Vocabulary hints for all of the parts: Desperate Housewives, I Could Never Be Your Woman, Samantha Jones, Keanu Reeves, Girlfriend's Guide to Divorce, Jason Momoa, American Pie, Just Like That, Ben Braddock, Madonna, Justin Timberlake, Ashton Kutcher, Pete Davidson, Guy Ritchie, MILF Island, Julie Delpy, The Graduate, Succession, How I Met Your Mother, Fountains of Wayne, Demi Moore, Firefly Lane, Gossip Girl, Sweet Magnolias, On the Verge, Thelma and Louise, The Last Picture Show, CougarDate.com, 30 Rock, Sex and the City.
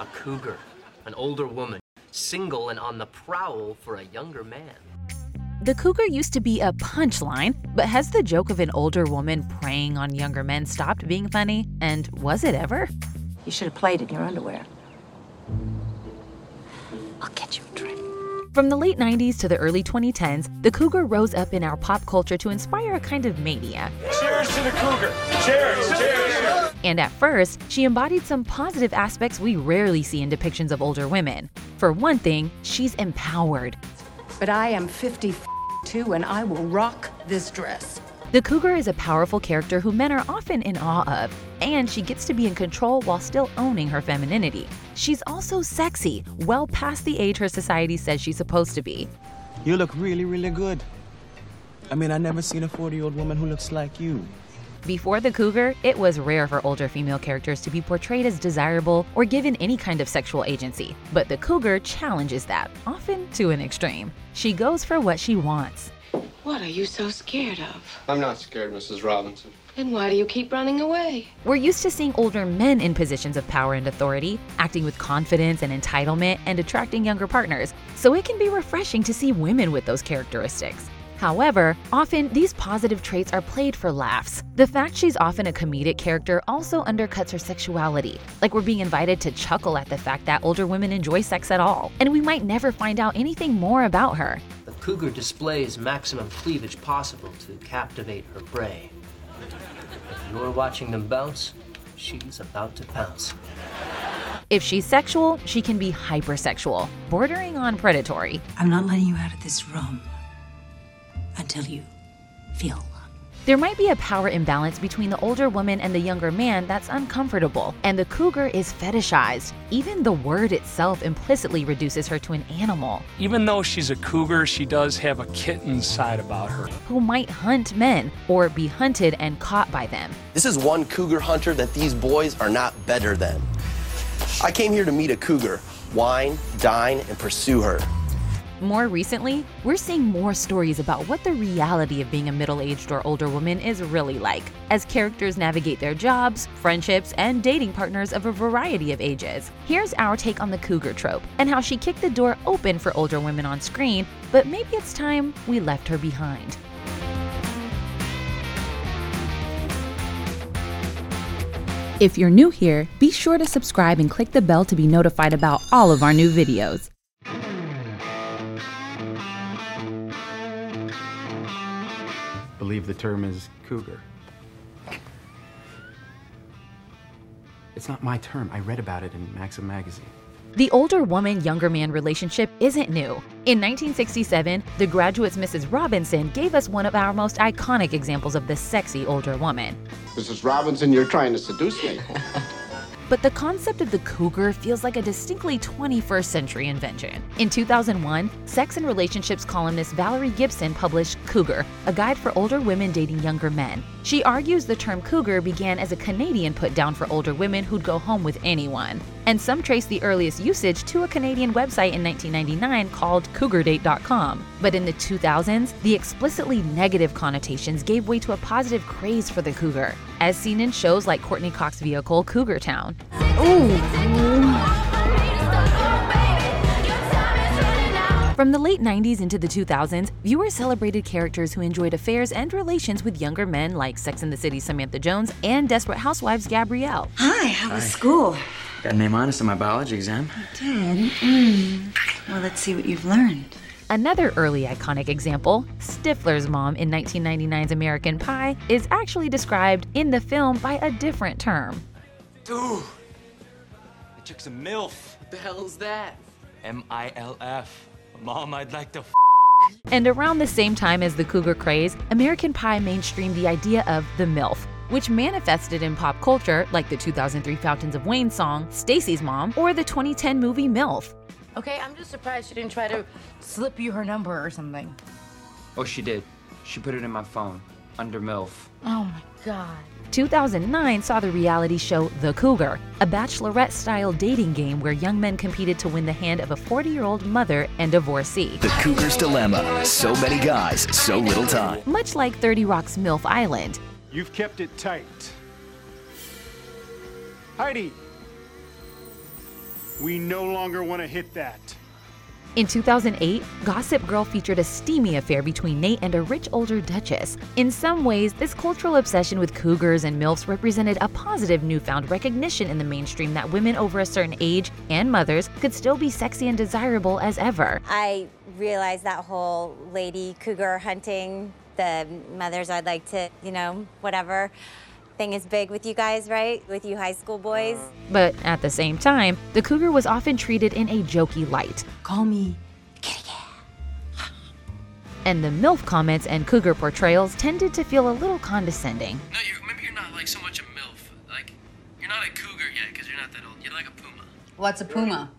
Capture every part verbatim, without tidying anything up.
A cougar, an older woman, single and on the prowl for a younger man. The cougar used to be a punchline, but has the joke of an older woman preying on younger men stopped being funny? And was it ever? You should have played in your underwear. I'll get you a drink. From the late nineties to the early twenty tens, the cougar rose up in our pop culture to inspire a kind of mania. Cheers to the cougar! Cheers! Cheers! And at first, she embodied some positive aspects we rarely see in depictions of older women. For one thing, she's empowered. But I am fifty-two and I will rock this dress. The cougar is a powerful character who men are often in awe of, and she gets to be in control while still owning her femininity. She's also sexy, well past the age her society says she's supposed to be. You look really, really good. I mean, I never seen a forty-year-old woman who looks like you. Before the cougar, it was rare for older female characters to be portrayed as desirable or given any kind of sexual agency, but the cougar challenges that, often to an extreme. She goes for what she wants. What are you so scared of? I'm not scared, Missus Robinson. And why do you keep running away? We're used to seeing older men in positions of power and authority, acting with confidence and entitlement and attracting younger partners, so it can be refreshing to see women with those characteristics. However, often these positive traits are played for laughs. The fact she's often a comedic character also undercuts her sexuality, like we're being invited to chuckle at the fact that older women enjoy sex at all, and we might never find out anything more about her. The cougar displays maximum cleavage possible to captivate her prey. If you're watching them bounce, she's about to pounce. If she's sexual, she can be hypersexual, bordering on predatory. I'm not letting you out of this room until you feel. There might be a power imbalance between the older woman and the younger man that's uncomfortable, and the cougar is fetishized. Even the word itself implicitly reduces her to an animal. Even though she's a cougar, she does have a kitten side about her. Who might hunt men, or be hunted and caught by them. This is one cougar hunter that these boys are not better than. I came here to meet a cougar, wine, dine, and pursue her. More recently, we're seeing more stories about what the reality of being a middle-aged or older woman is really like, as characters navigate their jobs, friendships, and dating partners of a variety of ages. Here's our take on the cougar trope and how she kicked the door open for older women on screen, but maybe it's time we left her behind. If you're new here, be sure to subscribe and click the bell to be notified about all of our new videos. I believe the term is cougar. It's not my term. I read about it in Maxim magazine. The older woman, younger man relationship isn't new. In nineteen sixty-seven, The Graduate's Missus Robinson gave us one of our most iconic examples of the sexy older woman. Missus Robinson, you're trying to seduce me. But the concept of the cougar feels like a distinctly twenty-first century invention. In two thousand one, Sex and Relationships columnist Valerie Gibson published Cougar, a guide for older women dating younger men. She argues the term cougar began as a Canadian put-down for older women who'd go home with anyone. And some trace the earliest usage to a Canadian website in nineteen ninety-nine called Cougar Date dot com. But in the two thousands, the explicitly negative connotations gave way to a positive craze for the cougar, as seen in shows like Courtney Cox's vehicle Cougar Town. Ooh. From the late nineties into the two thousands, viewers celebrated characters who enjoyed affairs and relations with younger men like Sex and the City's Samantha Jones and Desperate Housewives' Gabrielle. Hi, how was Hi. School? Got an A minus on my biology exam. You did? Mm. Well, let's see what you've learned. Another early iconic example, Stifler's mom in nineteen ninety-nine's American Pie, is actually described in the film by a different term. Dude, I took some MILF. What the hell's that? M I L F. Mom, I'd like to f***. And around the same time as the cougar craze, American Pie mainstreamed the idea of the MILF, which manifested in pop culture like the two thousand three Fountains of Wayne song, Stacy's Mom, or the twenty ten movie MILF. Okay, I'm just surprised she didn't try to slip you her number or something. Oh, she did. She put it in my phone, under MILF. Oh my God. two thousand nine saw the reality show The Cougar, a bachelorette-style dating game where young men competed to win the hand of a forty-year-old mother and divorcee. The Cougar's Dilemma. So many guys, so little time. Much like thirty Rock's MILF Island. You've kept it tight. Heidi. We no longer want to hit that. In two thousand eight, Gossip Girl featured a steamy affair between Nate and a rich older duchess. In some ways, this cultural obsession with cougars and MILFs represented a positive newfound recognition in the mainstream that women over a certain age and mothers could still be sexy and desirable as ever. I realized that whole lady cougar hunting, the mothers I'd like to, you know, whatever. Thing is big with you guys, right? With you high school boys. But at the same time, the cougar was often treated in a jokey light. Call me kitty cat. And the MILF comments and cougar portrayals tended to feel a little condescending. No, you're, maybe you're not like so much a MILF. Like, you're not a cougar yet because you're not that old. You're like a puma. What's a puma?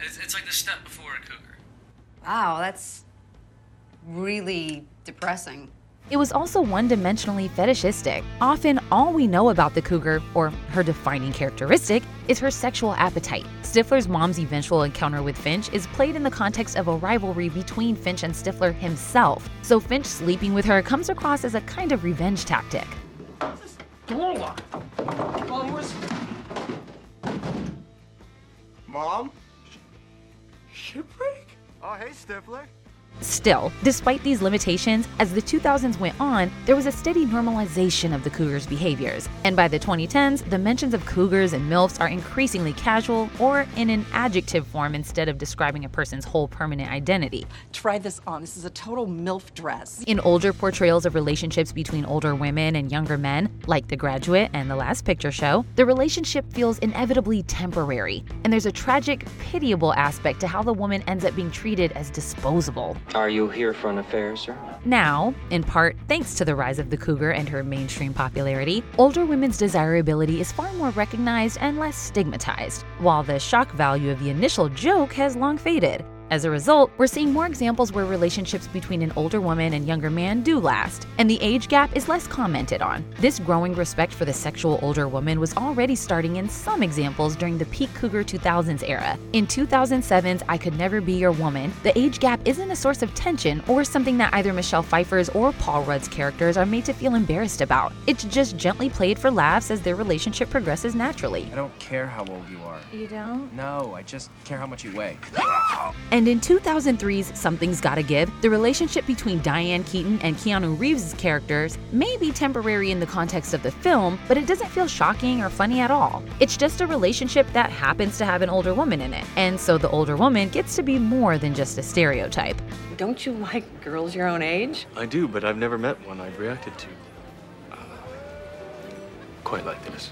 It's, it's like the step before a cougar. Wow, that's really depressing. It was also one-dimensionally fetishistic. Often, all we know about the cougar, or her defining characteristic, is her sexual appetite. Stifler's mom's eventual encounter with Finch is played in the context of a rivalry between Finch and Stifler himself, so Finch sleeping with her comes across as a kind of revenge tactic. Mom? Shipwreck? Oh, hey, Stifler. Still, despite these limitations, as the two thousands went on, there was a steady normalization of the cougar's behaviors. And by the twenty tens, the mentions of cougars and MILFs are increasingly casual or in an adjective form instead of describing a person's whole permanent identity. Try this on. This is a total MILF dress. In older portrayals of relationships between older women and younger men, like The Graduate and The Last Picture Show, the relationship feels inevitably temporary. And there's a tragic, pitiable aspect to how the woman ends up being treated as disposable. Are you here for an affair, sir? Now, in part thanks to the rise of the cougar and her mainstream popularity, older women's desirability is far more recognized and less stigmatized, while the shock value of the initial joke has long faded. As a result, we're seeing more examples where relationships between an older woman and younger man do last, and the age gap is less commented on. This growing respect for the sexual older woman was already starting in some examples during the peak cougar two thousands era. In two thousand seven's I Could Never Be Your Woman, the age gap isn't a source of tension or something that either Michelle Pfeiffer's or Paul Rudd's characters are made to feel embarrassed about. It's just gently played for laughs as their relationship progresses naturally. I don't care how old you are. You don't? No, I just care how much you weigh. And in two thousand three's Something's Gotta Give, the relationship between Diane Keaton and Keanu Reeves' characters may be temporary in the context of the film, but it doesn't feel shocking or funny at all. It's just a relationship that happens to have an older woman in it, and so the older woman gets to be more than just a stereotype. Don't you like girls your own age? I do, but I've never met one I've reacted to uh, quite like this.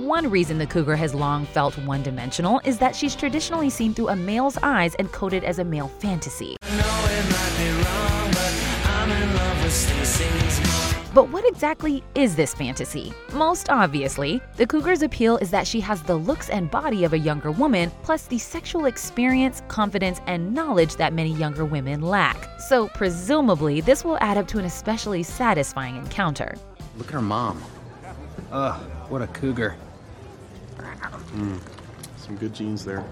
One reason the cougar has long felt one-dimensional is that she's traditionally seen through a male's eyes and coded as a male fantasy. I know it might be wrong, but I'm in love with Stacy's Mom. But what exactly is this fantasy? Most obviously, the cougar's appeal is that she has the looks and body of a younger woman, plus the sexual experience, confidence, and knowledge that many younger women lack. So presumably, this will add up to an especially satisfying encounter. Look at her mom. Ugh, what a cougar. Mm, some good genes there.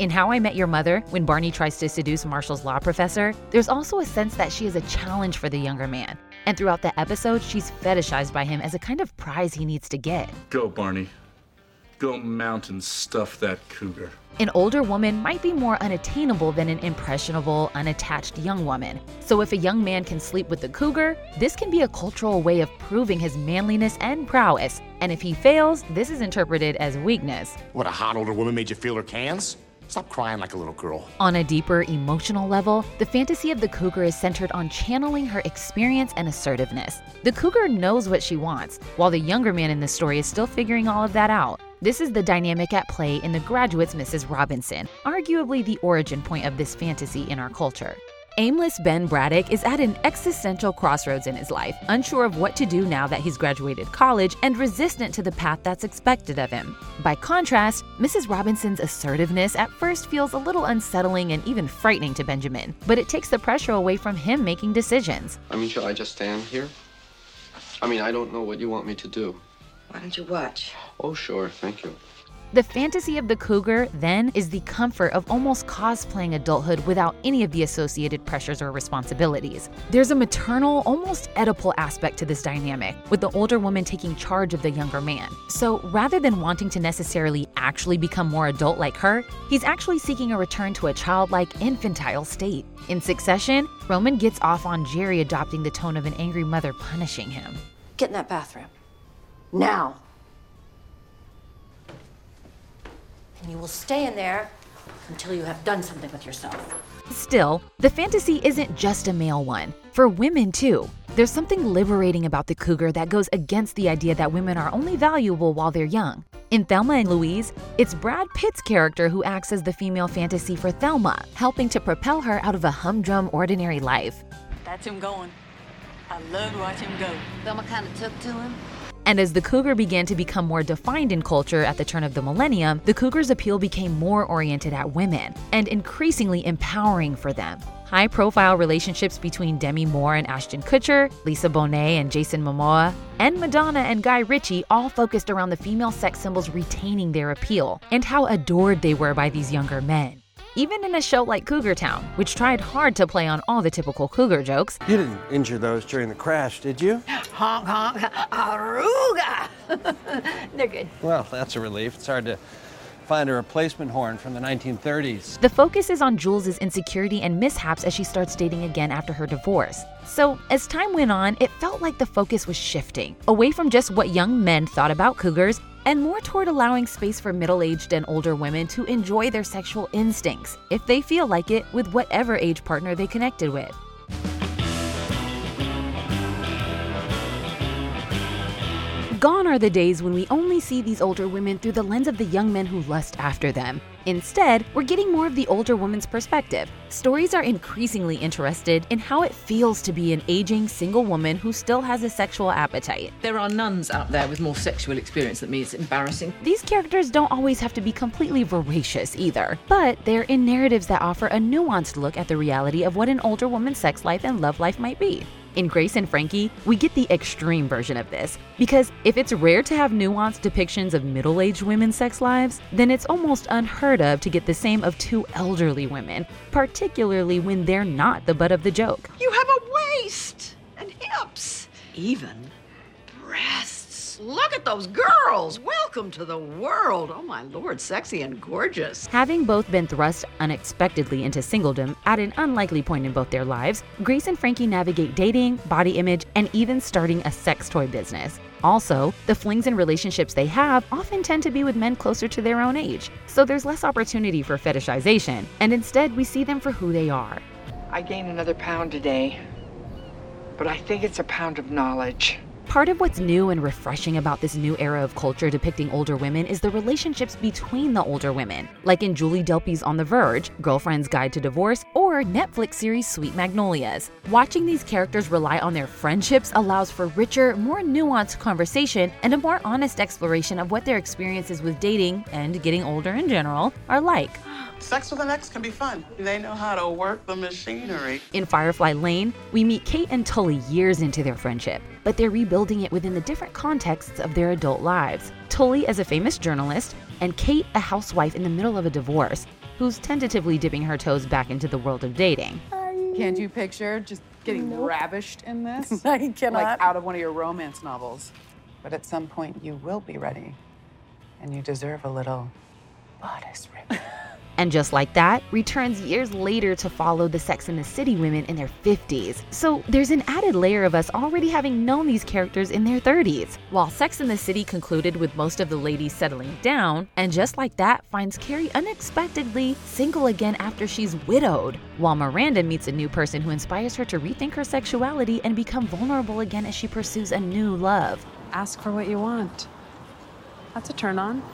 In How I Met Your Mother, when Barney tries to seduce Marshall's law professor, there's also a sense that she is a challenge for the younger man. And throughout the episode, she's fetishized by him as a kind of prize he needs to get. Go, Barney. Go mount and stuff that cougar. An older woman might be more unattainable than an impressionable, unattached young woman. So if a young man can sleep with the cougar, this can be a cultural way of proving his manliness and prowess. And if he fails, this is interpreted as weakness. What, a hot older woman made you feel her cans? Stop crying like a little girl. On a deeper emotional level, the fantasy of the cougar is centered on channeling her experience and assertiveness. The cougar knows what she wants, while the younger man in this story is still figuring all of that out. This is the dynamic at play in The Graduate's Missus Robinson, arguably the origin point of this fantasy in our culture. Aimless Ben Braddock is at an existential crossroads in his life, unsure of what to do now that he's graduated college and resistant to the path that's expected of him. By contrast, Missus Robinson's assertiveness at first feels a little unsettling and even frightening to Benjamin, but it takes the pressure away from him making decisions. I mean, shall I just stand here? I mean, I don't know what you want me to do. Why don't you watch? Oh, sure, thank you. The fantasy of the cougar, then, is the comfort of almost cosplaying adulthood without any of the associated pressures or responsibilities. There's a maternal, almost Oedipal aspect to this dynamic, with the older woman taking charge of the younger man. So rather than wanting to necessarily actually become more adult like her, he's actually seeking a return to a childlike, infantile state. In Succession, Roman gets off on Jerry adopting the tone of an angry mother punishing him. Get in that bathroom. Now. And you will stay in there until you have done something with yourself. Still, the fantasy isn't just a male one. For women, too. There's something liberating about the cougar that goes against the idea that women are only valuable while they're young. In Thelma and Louise, it's Brad Pitt's character who acts as the female fantasy for Thelma, helping to propel her out of a humdrum, ordinary life. That's him going. I loved watching him go. Thelma kind of took to him. And as the cougar began to become more defined in culture at the turn of the millennium, the cougar's appeal became more oriented at women and increasingly empowering for them. High-profile relationships between Demi Moore and Ashton Kutcher, Lisa Bonet and Jason Momoa, and Madonna and Guy Ritchie all focused around the female sex symbols retaining their appeal and how adored they were by these younger men. Even in a show like Cougar Town, which tried hard to play on all the typical cougar jokes. You didn't injure those during the crash, did you? Honk, honk, aruga! They're good. Well, that's a relief. It's hard to find a replacement horn from the nineteen thirties. The focus is on Jules' insecurity and mishaps as she starts dating again after her divorce. So, as time went on, it felt like the focus was shifting, away from just what young men thought about cougars, and more toward allowing space for middle-aged and older women to enjoy their sexual instincts, if they feel like it, with whatever age partner they connected with. Gone are the days when we only see these older women through the lens of the young men who lust after them. Instead, we're getting more of the older woman's perspective. Stories are increasingly interested in how it feels to be an aging single woman who still has a sexual appetite. There are nuns out there with more sexual experience than me. It's embarrassing. These characters don't always have to be completely voracious either, but they're in narratives that offer a nuanced look at the reality of what an older woman's sex life and love life might be. In Grace and Frankie, we get the extreme version of this, because if it's rare to have nuanced depictions of middle-aged women's sex lives, then it's almost unheard of to get the same of two elderly women, particularly when they're not the butt of the joke. You have a waist and hips, even breasts. Look at those girls. Welcome to the world. Oh my Lord, sexy and gorgeous. Having both been thrust unexpectedly into singledom at an unlikely point in both their lives, Grace and Frankie navigate dating, body image, and even starting a sex toy business. Also, the flings and relationships they have often tend to be with men closer to their own age, so there's less opportunity for fetishization, and instead we see them for who they are. I gained another pound today, but I think it's a pound of knowledge. Part of what's new and refreshing about this new era of culture depicting older women is the relationships between the older women, like in Julie Delpy's On the Verge, Girlfriend's Guide to Divorce, or Netflix series Sweet Magnolias. Watching these characters rely on their friendships allows for richer, more nuanced conversation and a more honest exploration of what their experiences with dating, and getting older in general, are like. Sex with an ex can be fun. They know how to work the machinery. In Firefly Lane, we meet Kate and Tully years into their friendship, but they're rebuilding it within the different contexts of their adult lives. Tully as a famous journalist, and Kate a housewife in the middle of a divorce, who's tentatively dipping her toes back into the world of dating. Can't you picture just getting nope. ravished in this? I cannot. Like out of one of your romance novels. But at some point you will be ready, and you deserve a little bodice rip. And Just Like That returns years later to follow the Sex and the City women in their fifties. So there's an added layer of us already having known these characters in their thirties. While Sex and the City concluded with most of the ladies settling down, and Just Like That finds Carrie unexpectedly single again after she's widowed, while Miranda meets a new person who inspires her to rethink her sexuality and become vulnerable again as she pursues a new love. Ask for what you want. That's a turn on.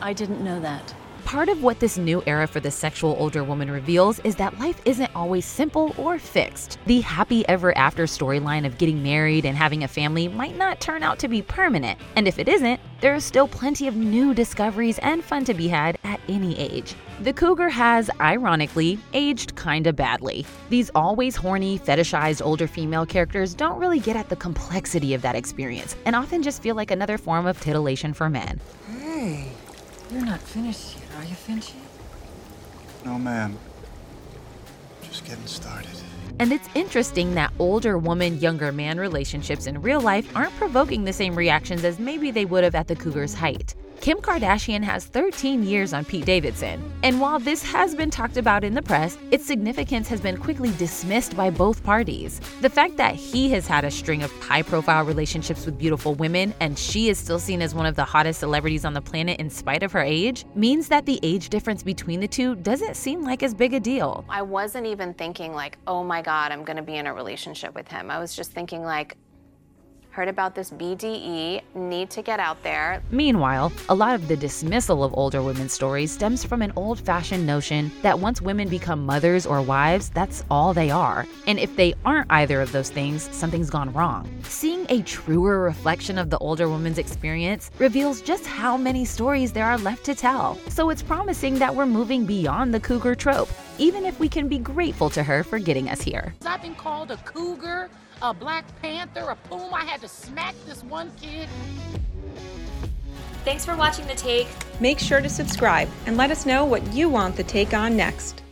I didn't know that. Part of what this new era for the sexual older woman reveals is that life isn't always simple or fixed. The happy ever after storyline of getting married and having a family might not turn out to be permanent, and if it isn't, there are still plenty of new discoveries and fun to be had at any age. The cougar has, ironically, aged kinda badly. These always horny, fetishized older female characters don't really get at the complexity of that experience, and often just feel like another form of titillation for men. Hey, you're not finished yet, are you, Finchy? No, ma'am. Just getting started. And it's interesting that older woman, younger man relationships in real life aren't provoking the same reactions as maybe they would have at the Cougar's height. Kim Kardashian has thirteen years on Pete Davidson. And while this has been talked about in the press, its significance has been quickly dismissed by both parties. The fact that he has had a string of high-profile relationships with beautiful women and she is still seen as one of the hottest celebrities on the planet in spite of her age means that the age difference between the two doesn't seem like as big a deal. I wasn't even thinking like, oh my God, I'm gonna be in a relationship with him. I was just thinking like, heard about this B D E, need to get out there. Meanwhile, a lot of the dismissal of older women's stories stems from an old-fashioned notion that once women become mothers or wives, that's all they are. And if they aren't either of those things, something's gone wrong. Seeing a truer reflection of the older woman's experience reveals just how many stories there are left to tell. So it's promising that we're moving beyond the cougar trope, even if we can be grateful to her for getting us here. I've been called a cougar, a Black Panther, a Puma. I had to smack this one kid. Thanks for watching The Take. Make sure to subscribe and let us know what you want The Take on next.